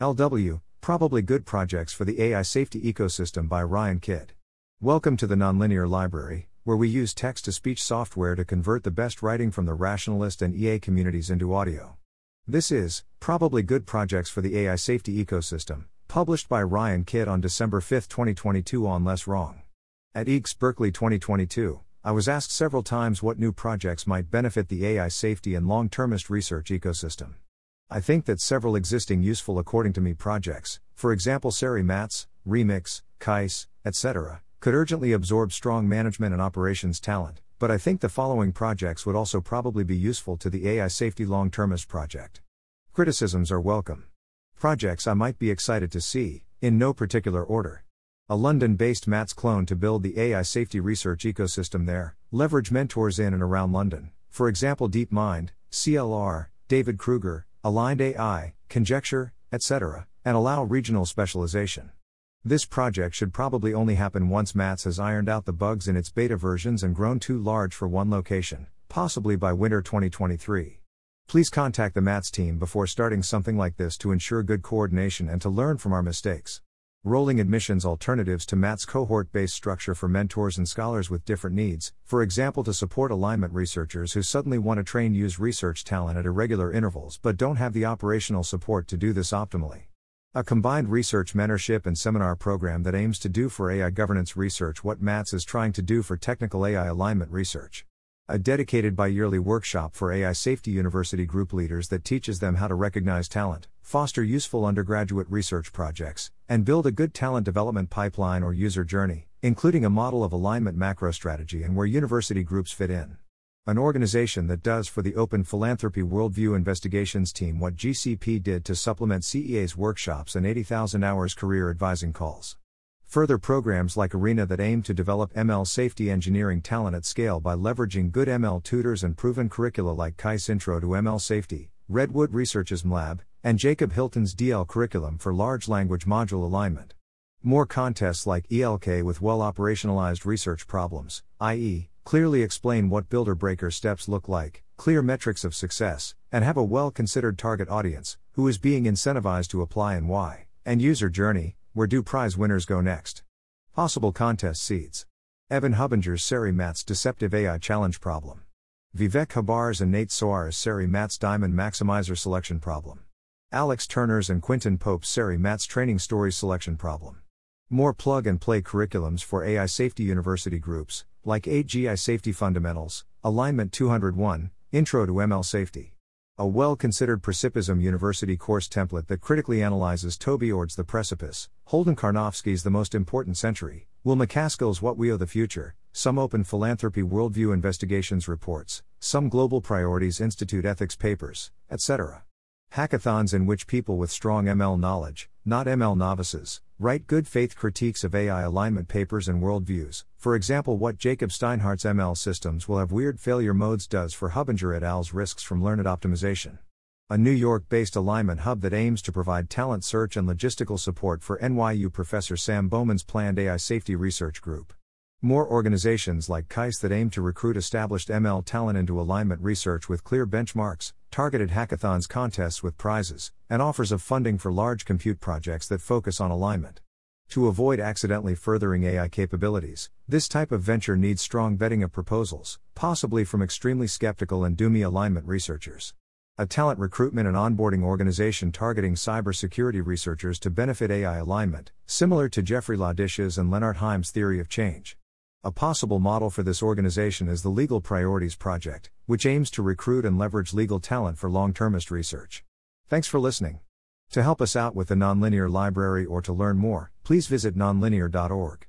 LW, Probably Good Projects for the AI Safety Ecosystem by Ryan Kidd. Welcome to the Nonlinear Library, where we use text-to-speech software to convert the best writing from the rationalist and EA communities into audio. This is Probably Good Projects for the AI Safety Ecosystem, published by Ryan Kidd on December 5, 2022 on Less Wrong. At EAGx Berkeley 2022, I was asked several times what new projects might benefit the AI safety and long-termist research ecosystem. I think that several existing useful according to me projects, for example SERI MATS, Remix, CAIS, etc., could urgently absorb strong management and operations talent, but I think the following projects would also probably be useful to the AI Safety Long-Termist Project. Criticisms are welcome. Projects I might be excited to see, in no particular order. A London-based MATS clone to build the AI safety research ecosystem there, leverage mentors in and around London, for example DeepMind, CLR, David Krueger, Aligned AI, Conjecture, etc., and allow regional specialization. This project should probably only happen once MATS has ironed out the bugs in its beta versions and grown too large for one location, possibly by winter 2023. Please contact the MATS team before starting something like this to ensure good coordination and to learn from our mistakes. Rolling admissions alternatives to MATS cohort-based structure for mentors and scholars with different needs, for example to support alignment researchers who suddenly want to use research talent at irregular intervals but don't have the operational support to do this optimally. A combined research mentorship and seminar program that aims to do for AI governance research what MATS is trying to do for technical AI alignment research. A dedicated bi-yearly workshop for AI safety university group leaders that teaches them how to recognize talent, foster useful undergraduate research projects, and build a good talent development pipeline or user journey, including a model of alignment macro strategy and where university groups fit in. An organization that does for the Open Philanthropy Worldview Investigations team what GCP did to supplement CEA's workshops and 80,000 hours career advising calls. Further programs like ARENA that aim to develop ML safety engineering talent at scale by leveraging good ML tutors and proven curricula like CAIS Intro to ML Safety, Redwood Research's MLAB, and Jacob Hilton's DL curriculum for large language module alignment. More contests like ELK with well-operationalized research problems, i.e., clearly explain what builder-breaker steps look like, clear metrics of success, and have a well-considered target audience, who is being incentivized to apply and why, and user journey, where do prize winners go next? Possible contest seeds. Evan Hubinger's SERI MATS Deceptive AI Challenge Problem. Vivek Habar's and Nate Soares' SERI MATS Diamond Maximizer Selection Problem. Alex Turner's and Quinton Pope's SERI MATS Training Stories Selection Problem. More plug-and-play curriculums for AI safety university groups, like AGI Safety Fundamentals, Alignment 201, Intro to ML Safety. A well-considered Precipism University course template that critically analyzes Toby Ord's The Precipice, Holden Karnofsky's The Most Important Century, Will McCaskill's What We Owe the Future, some Open Philanthropy Worldview Investigations reports, some Global Priorities Institute ethics papers, etc. Hackathons in which people with strong ML knowledge, not ML novices, write good faith critiques of AI alignment papers and worldviews, for example what Jacob Steinhardt's ML systems will have weird failure modes does for Hubinger et al.'s risks from learned optimization. A New York-based alignment hub that aims to provide talent search and logistical support for NYU professor Sam Bowman's planned AI safety research group. More organizations like CAIS that aim to recruit established ML talent into alignment research with clear benchmarks, targeted hackathons, contests with prizes, and offers of funding for large compute projects that focus on alignment. To avoid accidentally furthering AI capabilities, this type of venture needs strong vetting of proposals, possibly from extremely skeptical and doomy alignment researchers. A talent recruitment and onboarding organization targeting cybersecurity researchers to benefit AI alignment, similar to Jeffrey Ladish's and Leonard Himes' theory of change. A possible model for this organization is the Legal Priorities Project, which aims to recruit and leverage legal talent for long-termist research. Thanks for listening. To help us out with the Nonlinear Library or to learn more, please visit nonlinear.org.